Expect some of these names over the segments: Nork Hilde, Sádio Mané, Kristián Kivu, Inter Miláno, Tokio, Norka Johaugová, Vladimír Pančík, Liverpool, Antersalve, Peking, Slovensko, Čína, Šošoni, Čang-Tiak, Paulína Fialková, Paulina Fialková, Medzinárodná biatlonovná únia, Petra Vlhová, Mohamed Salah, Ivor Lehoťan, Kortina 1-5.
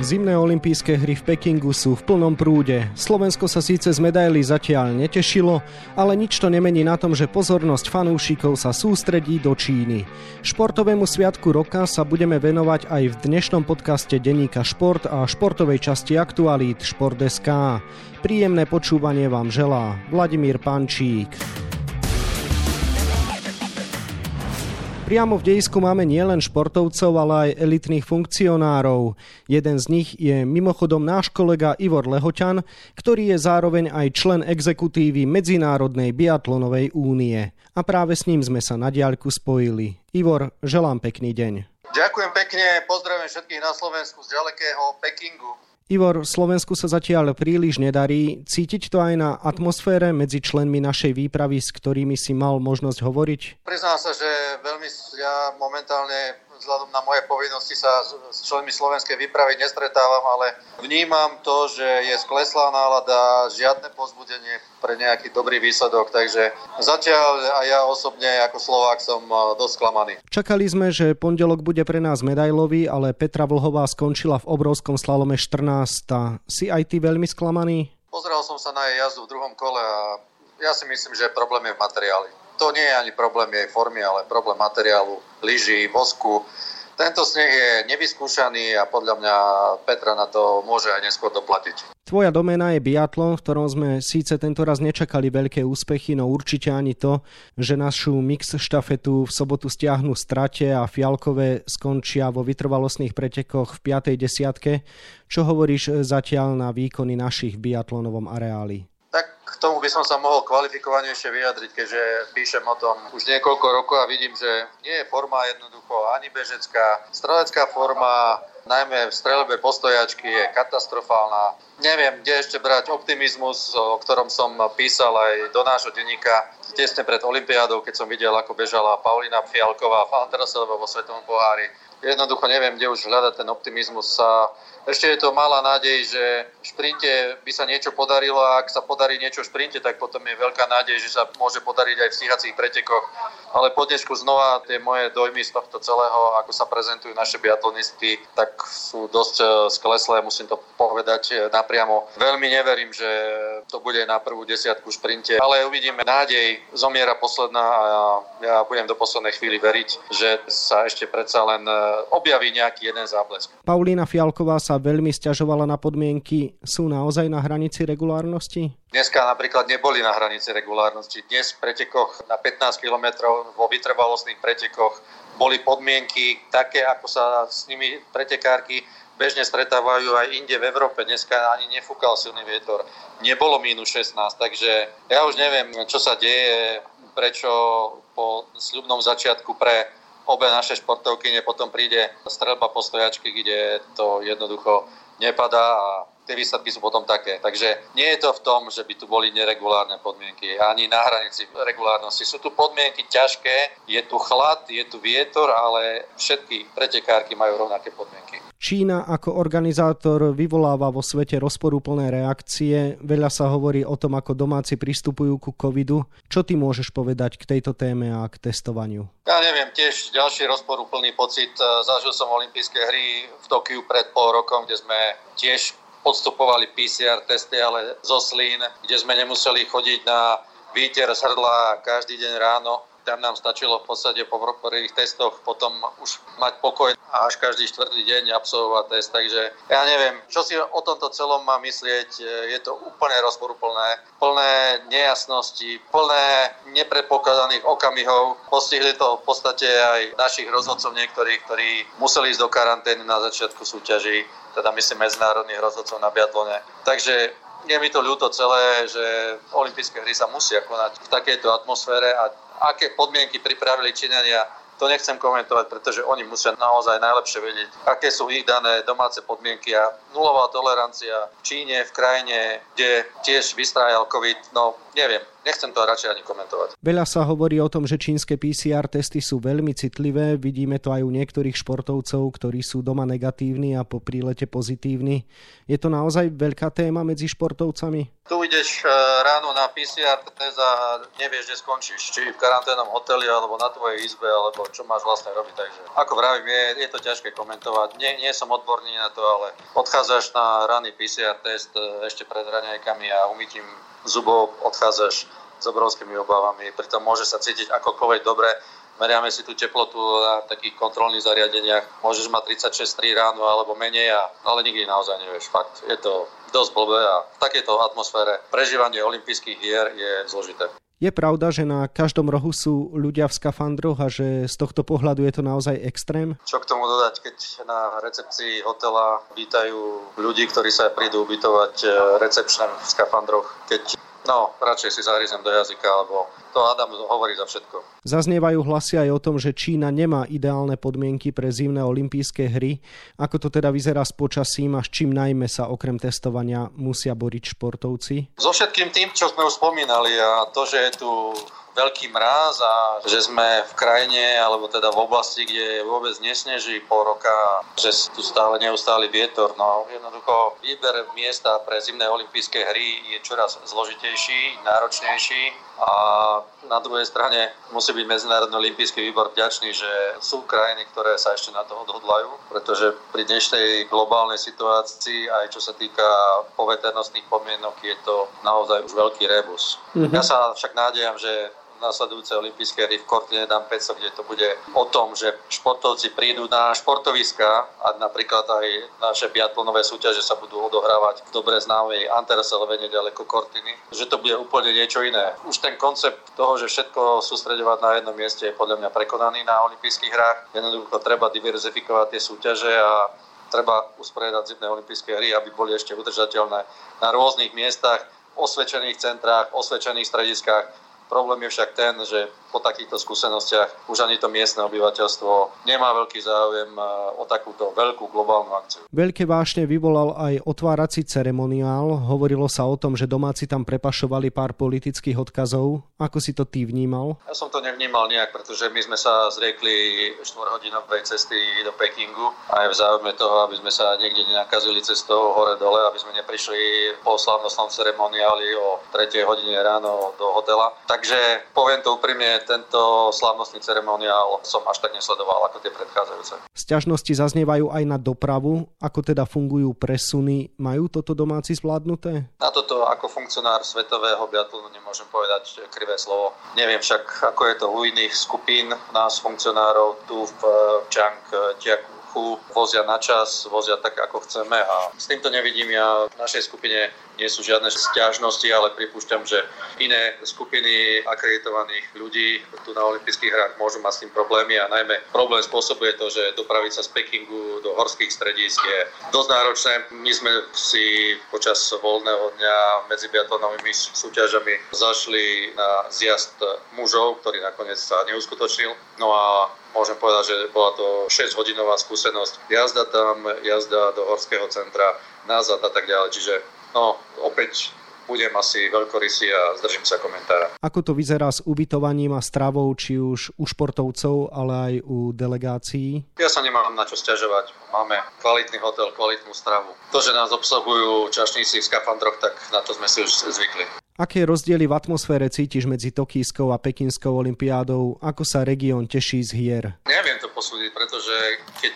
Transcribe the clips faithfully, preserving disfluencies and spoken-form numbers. Zimné olympijské hry v Pekingu sú v plnom prúde. Slovensko sa síce z medailí zatiaľ netešilo, ale nič to nemení na tom, že pozornosť fanúšikov sa sústredí do Číny. Športovému sviatku roka sa budeme venovať aj v dnešnom podcaste denníka Šport a športovej časti aktualít šport bodka es ká. Príjemné počúvanie vám želá Vladimír Pančík. Priamo v dejisku máme nielen športovcov, ale aj elitných funkcionárov. Jeden z nich je mimochodom náš kolega Ivor Lehoťan, ktorý je zároveň aj člen exekutívy Medzinárodnej biatlonovej únie. A práve s ním sme sa na diaľku spojili. Ivor, želám pekný deň. Ďakujem pekne, pozdravujem všetkých na Slovensku z ďalekého Pekingu. Ivor, Slovensku sa zatiaľ príliš nedarí. Cítiť to aj na atmosfére medzi členmi našej výpravy, s ktorými si mal možnosť hovoriť? Priznám sa, že veľmi ja momentálne vzhľadom na moje povinnosti sa s členmi slovenskej výpravy nestretávam, ale vnímam to, že je skleslá nálada, žiadne povzbudenie pre nejaký dobrý výsledok, takže zatiaľ aj ja osobne ako Slovák som dosť sklamaný. Čakali sme, že pondelok bude pre nás medailový, ale Petra Vlhová skončila v obrovskom slalome štrnásť. Si aj ty veľmi sklamaný? Pozeral som sa na jej jazdu v druhom kole a ja si myslím, že problém je v materiáli. To nie je ani problém jej formy, ale problém materiálu, lyží, vosku. Tento sneh je nevyskúšaný a podľa mňa Petra na to môže aj neskôr doplatiť. Tvoja doména je biatlon, v ktorom sme síce tento raz nečakali veľké úspechy, no určite ani to, že našu mix štafetu v sobotu stiahnu strate a Fialkové skončia vo vytrvalostných pretekoch v piatej desiatke. Čo hovoríš zatiaľ na výkony našich v biatlonovom areáli? K tomu by som sa mohol kvalifikovanejšie vyjadriť, keďže píšem o tom už niekoľko rokov a vidím, že nie je forma jednoducho ani bežecká. Strelecká forma, najmä v streľbe postojačky, je katastrofálna. Neviem, kde ešte brať optimizmus, o ktorom som písal aj do nášho denníka tesne pred olympiádou, keď som videl, ako bežala Paulina Fialková v Antersalve vo svetovom pohári. Jednoducho neviem, kde už hľadať ten optimizmus. A ešte je to malá nádej, že v šprinte by sa niečo podarilo a ak sa podarí niečo v šprinte, tak potom je veľká nádej, že sa môže podariť aj v stíhacích pretekoch. Ale po dnešku znova tie moje dojmy z tohto celého, ako sa prezentujú naše biatlonisti, tak sú dosť skleslé, musím to povedať napriamo. Veľmi neverím, že to bude na prvú desiatku v šprinte, ale uvidíme. Nádej zomiera posledná a ja budem do poslednej chvíli veriť, že sa ešte predsa len objaví nejaký jeden záblesk. Paulína Fialková sa veľmi sťažovala na podmienky. Sú naozaj na hranici regulárnosti? Dneska napríklad neboli na hranici regulárnosti. Dnes v pretekoch na pätnásť kilometrov vo vytrvalostných pretekoch boli podmienky také, ako sa s nimi pretekárky bežne stretávajú aj inde v Európe. Dneska ani nefúkal silný vietor. Nebolo mínus šestnásť, takže ja už neviem, čo sa deje, prečo po sľubnom začiatku pre obe naše športovkyne potom príde streľba postojačky, kde to jednoducho nepadá a tie výsledky sú potom také. Takže nie je to v tom, že by tu boli neregulárne podmienky, ani na hranici regulárnosti. Sú tu podmienky ťažké, je tu chlad, je tu vietor, ale všetky pretekárky majú rovnaké podmienky. Čína ako organizátor vyvoláva vo svete rozporúplné reakcie. Veľa sa hovorí o tom, ako domáci pristupujú ku covidu. Čo ty môžeš povedať k tejto téme a k testovaniu? Ja neviem, tiež ďalší rozporúplný pocit. Zažil som olympijské hry v Tokiu pred pol rokom, kde sme tiež podstupovali pé cé er testy, ale zo slín, kde sme nemuseli chodiť na výter z hrdla každý deň ráno. Tam nám stačilo v podstate po prvých testoch potom už mať pokoj a až každý štvrtý deň absolvovať test. Takže ja neviem, čo si o tomto celom mám myslieť. Je to úplne rozporuplné, plné nejasností, plné nepredpokladaných okamihov. Postihli to v podstate aj našich rozhodcov niektorých, ktorí museli ísť do karantény na začiatku súťaží, teda myslím medzinárodných rozhodcov na biatlone. Takže je mi to ľúto celé, že olympijské hry sa musia konať v takejto atmosfére a aké podmienky pripravili Číňania, to nechcem komentovať, pretože oni musia naozaj najlepšie vedieť, aké sú ich dané domáce podmienky a nulová tolerancia v Číne, v krajine, kde tiež vystrajal COVID, no neviem. nechcem to radšej ani komentovať. Veľa sa hovorí o tom, že čínske pé cé er testy sú veľmi citlivé. Vidíme to aj u niektorých športovcov, ktorí sú doma negatívni a po prílete pozitívni. Je to naozaj veľká téma medzi športovcami? Tu ideš ráno na pé cé er test a nevieš, kde skončíš. Či v karanténnom hoteli, alebo na tvojej izbe, alebo čo máš vlastne robiť. Takže ako vravím, je, je to ťažké komentovať. Nie, nie som odborný na to, ale odchádzaš na ranný pé cé er test ešte pred raňajkami a umytím zubov odchádzaš s obrovskými obávami, pritom môže sa cítiť akokoľvek dobre, meriame si tú teplotu na takých kontrolných zariadeniach, môžeš mať tridsaťšesť tri ráno alebo menej, a, ale nikdy naozaj nevieš, fakt, je to dosť blbé a v takejto atmosfére prežívanie olympijských hier je zložité. Je pravda, že na každom rohu sú ľudia v skafandroch a že z tohto pohľadu je to naozaj extrém? Čo k tomu dodať, keď na recepcii hotela vítajú ľudí, ktorí sa prídu ubytovať recepčne v skafandroch, keď no, radšej si zahryznem do jazyka, lebo to Adam hovorí za všetko. Zaznievajú hlasy aj o tom, že Čína nemá ideálne podmienky pre zimné olympijské hry. Ako to teda vyzerá s počasím a s čím najmä sa okrem testovania musia boriť športovci? So všetkým tým, čo sme už spomínali, a to, že je tu veľký mráz a že sme v krajine, alebo teda v oblasti, kde vôbec nesneží pol roka, že tu stále neustály vietor. No, jednoducho výber miesta pre zimné olympijské hry je čoraz zložitejší, náročnejší a na druhej strane musí byť Medzinárodný olympijský výbor vďačný, že sú krajiny, ktoré sa ešte na to odhodlajú, pretože pri dnešnej globálnej situácii, aj čo sa týka poveternostných podmienok, je to naozaj už veľký rebus. Mhm. Ja sa však nádejam, že nasledujúce olympijské hry v Kortine jeden päť, kde to bude o tom, že športovci prídu na športoviská a napríklad aj naše biatlonové súťaže sa budú odohrávať v dobre známej Antersalve nedaleko Kortiny, že to bude úplne niečo iné. Už ten koncept toho, že všetko sústreďovať na jednom mieste, je podľa mňa prekonaný na olympijských hrách. Jednoducho treba diverzifikovať tie súťaže a treba usporiadať zimné olympijské hry, aby boli ešte udržateľné na rôznych miestach, osvedčených centrách, osvedčených strediskách. Problém je však ten, že po takýchto skúsenostiach už ani to miestne obyvateľstvo nemá veľký záujem o takúto veľkú globálnu akciu. Veľké vášne vyvolal aj otvárací ceremoniál. Hovorilo sa o tom, že domáci tam prepašovali pár politických odkazov. Ako si to ty vnímal? Ja som to nevnímal nejak, pretože my sme sa zriekli štvorhodinovej cesty do Pekingu aj v záujme toho, aby sme sa niekde nenakazili cestou hore-dole, aby sme neprišli po slávnostnom ceremoniáli o tretej hodine ráno do hotela. Takže poviem to úprimne, tento slávnostný ceremoniál som až tak nesledoval ako tie predchádzajúce. Sťažnosti zaznievajú aj na dopravu. Ako teda fungujú presuny? Majú toto domáci zvládnuté? Na toto ako funkcionár svetového biatlonu nemôžem povedať krivé slovo. Neviem však, ako je to u iných skupín nás funkcionárov tu v Čang-Tiaku. Vozia na čas, vozia tak, ako chceme, a s týmto nevidím ja. V našej skupine nie sú žiadne sťažnosti, ale pripúšťam, že iné skupiny akreditovaných ľudí tu na olympijských hrách môžu mať s tým problémy a najmä problém spôsobuje to, že dopraviť sa z Pekingu do horských stredísk je dosť náročné. My sme si počas voľného dňa medzi biatlonovými súťažami zašli na zjazd mužov, ktorý nakoniec sa neuskutočnil. No a môžem povedať, že bola to šesťhodinová skúsenosť. Jazda tam, jazda do horského centra, nazad a tak ďalej. Čiže no, opäť budem asi veľkorysý a zdržím sa komentára. Ako to vyzerá s ubytovaním a stravou, či už u športovcov, ale aj u delegácií? Ja sa nemám na čo sťažovať. Máme kvalitný hotel, kvalitnú stravu. To, že nás obsluhujú čašníci v skafandroch, tak na to sme si už zvykli. Aké rozdiely v atmosfére cítiš medzi Tokijskou a Pekinskou olympiádou? Ako sa región teší z hier? Neviem to posúdiť, pretože keď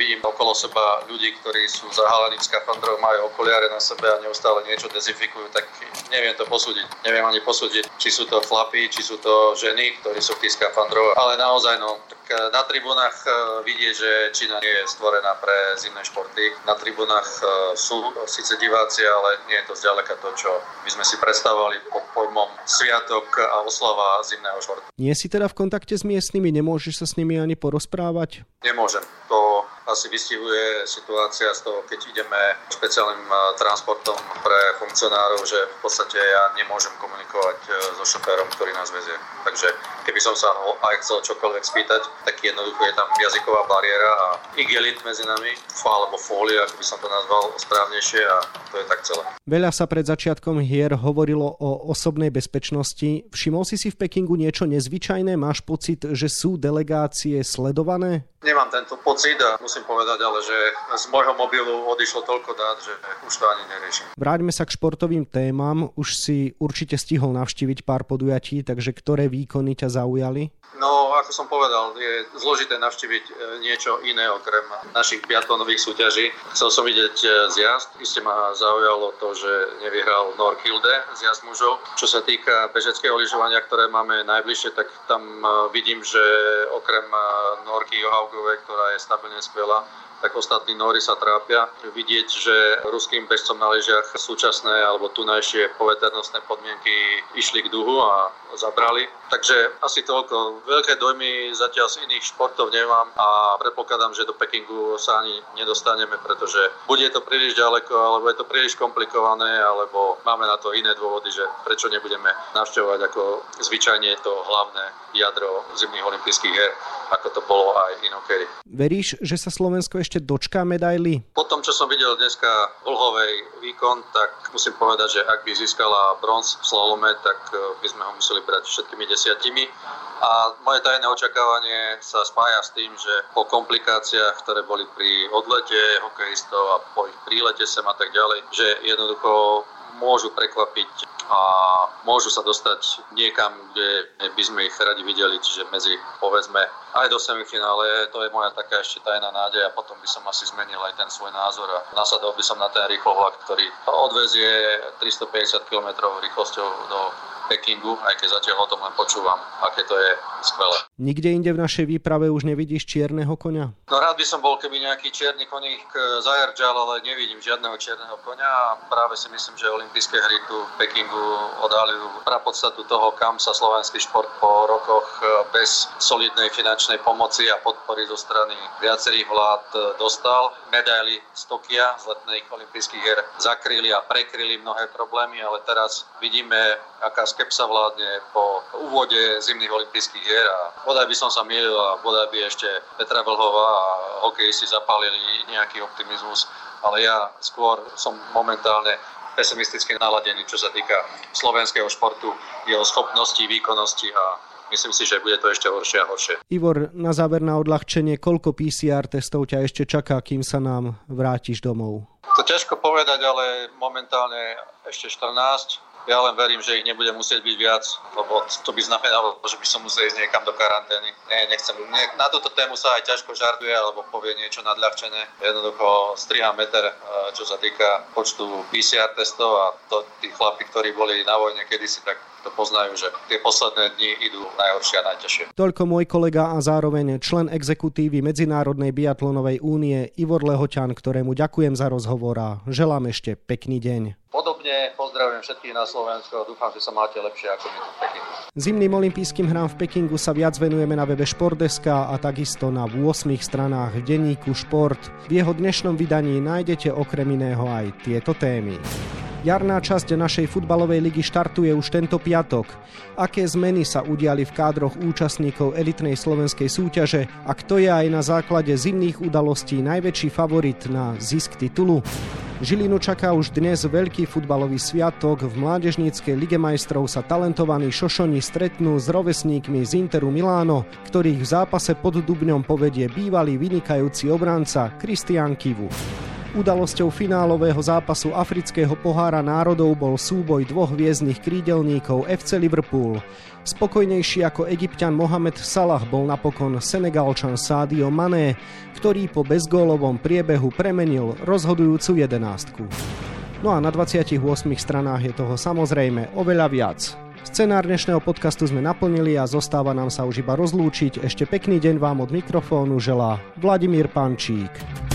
vidím okolo seba ľudí, ktorí sú zahalení v skafandroch, majú okuliare na sebe a neustále niečo dezinfikujú, tak neviem to posúdiť. Neviem ani posúdiť, či sú to chlapí, či sú to ženy, ktorí sú v tých skafandroch. Ale naozaj, no, tak na tribúnach vidieť, že Čína nie je stvorená pre zimné športy. Na tribúnach sú síce diváci, ale nie je to zďaleka to, čo my sme si predstavili pod pojmom sviatok a oslava zimného športu. Nie si teda v kontakte s miestnymi? Nemôžeš sa s nimi ani porozprávať? Nemôžem. To asi vystihuje situácia z toho, keď ideme špeciálnym transportom pre funkcionárov, že v podstate ja nemôžem komunikovať so šoférom, ktorý nás vezie. Takže keby som sa ho aj chcel čokoľvek spýtať, tak jednoducho je tam jazyková bariéra a igelit medzi nami, alebo fólia, ako by som to nazval správnejšie, a to je tak celé. Veľa sa pred začiatkom hier hovorilo o osobnej bezpečnosti. Všimol si si v Pekingu niečo nezvyčajné? Máš pocit, že sú delegácie sledované? Nemám tento pocit a musím povedať, ale že z môjho mobilu odišlo toľko dát, že už to ani neriešim. Vráťme sa k športovým témam. Už si určite stihol navštíviť pár podujatí, takže ktoré výkony ťa zaujali? No, ako som povedal, je zložité navštíviť niečo iné okrem našich biatlonových súťaží. Chcel som vidieť zjazd. Iste ma zaujalo to, že nevyhral Nork Hilde zjazd mužov. Čo sa týka bežeckého lyžovania, ktoré máme najbližšie, tak tam vidím, že okrem Norky Johaugovej, ktorá je stabilne skvelá, tak ostatní Nóri sa trápia. Vidieť, že ruským bežcom na lyžiach súčasné alebo tunajšie poveternostné podmienky išli k duhu a zabrali. Takže asi toľko. Veľké dojmy zatiaľ z iných športov nemám a predpokladám, že do Pekingu sa ani nedostaneme, pretože bude to príliš ďaleko, alebo je to príliš komplikované, alebo máme na to iné dôvody, že prečo nebudeme navštevovať ako zvyčajne to hlavné jadro zimných olympijských hier, ako to bolo aj inokedy. Veríš, že sa Slovensko ešte dočká medaily? Po tom, čo som videl dneska Vlhovej výkon, tak musím povedať, že ak by získala bronz v slalome, tak by sme ho museli brať všetkými desiatimi. A moje tajné očakávanie sa spája s tým, že po komplikáciách, ktoré boli pri odlete hokejistov a po ich prílete sem a tak ďalej, že jednoducho môžu prekvapiť a môžu sa dostať niekam, kde by sme ich radi videli, čiže medzi, povedzme, aj do semifinále. To je moja taká ešte tajná nádej a potom by som asi zmenil aj ten svoj názor a nasadol by som na ten rýchlovlak, ktorý odvezie tristopäťdesiat kilometrov rýchlosťou do Pekingu, aj keď zatiaľ o tom len počúvam, aké to je skvelé. Nikde inde v našej výprave už nevidíš čierneho konia? No rád by som bol, keby nejaký čierny koník zajarčal, ale nevidím žiadneho čierneho konia a práve si myslím, že olympijské hry tu v Pekingu odhaľujú prapodstatu toho, kam sa slovenský šport po rokoch bez solidnej finančnej pomoci a podpory zo strany viacerých vlád dostal. Medaily z Tokia z letných olympijských hier zakryli a prekryli mnohé problémy, ale teraz vidíme, aká skepsa vládne po úvode zimných olympijských hier a bodaj by som sa mýlil a bodaj by ešte Petra Vlhová a hokejisti zapálili nejaký optimizmus, ale ja skôr som momentálne pesimisticky naladený, čo sa týka slovenského športu, jeho schopnosti, výkonnosti a myslím si, že bude to ešte horšie a horšie. Ivor, na záver na odľahčenie, koľko pé cé er testov ťa ešte čaká, kým sa nám vrátiš domov? To ťažko povedať, ale momentálne ešte štrnásť. Ja len verím, že ich nebude musieť byť viac, lebo to by znamenalo, že by som musel ísť niekam do karantény. Nie, nechcem. Na túto tému sa aj ťažko žarduje, alebo povie niečo nadľahčené. Jednoducho striham meter, čo sa týka počtu pé cé er testov a to tí chlapi, ktorí boli na vojne kedysi, tak to poznajú, že tie posledné dni idú najhoršie a najťažšie. Toľko môj kolega a zároveň člen exekutívy Medzinárodnej biatlonovej únie Ivor Lehoťan, ktorému ďakujem za rozhovor a želám ešte pekný deň. Podobne pozdravujem všetkých na Slovensko a dúfam, že sa máte lepšie ako my tu v Pekingu. Zimným olympijským hrám v Pekingu sa viac venujeme na webe Športdeska a takisto na ôsmich stranách denníku Šport. V jeho dnešnom vydaní nájdete okrem iného aj tieto témy. Jarná časť našej futbalovej ligy štartuje už tento piatok. Aké zmeny sa udiali v kádroch účastníkov elitnej slovenskej súťaže a kto je aj na základe zimných udalostí najväčší favorit na zisk titulu? Žilinu čaká už dnes veľký futbalový sviatok. V mládežníckej lige majstrov sa talentovaní Šošoni stretnú s rovesníkmi z Interu Miláno, ktorých v zápase pod Dubňom povedie bývalý vynikajúci obranca Kristián Kivu. Udalosťou finálového zápasu afrického pohára národov bol súboj dvoch hviezdnych krídelníkov ef cé Liverpool. Spokojnejší ako Egypťan Mohamed Salah bol napokon Senegalčan Sádio Mané, ktorý po bezgólovom priebehu premenil rozhodujúcu jedenástku. No a na dvadsiatich ôsmich stranách je toho samozrejme oveľa viac. Scenár dnešného podcastu sme naplnili a zostáva nám sa už iba rozlúčiť. Ešte pekný deň vám od mikrofónu želá Vladimír Pančík.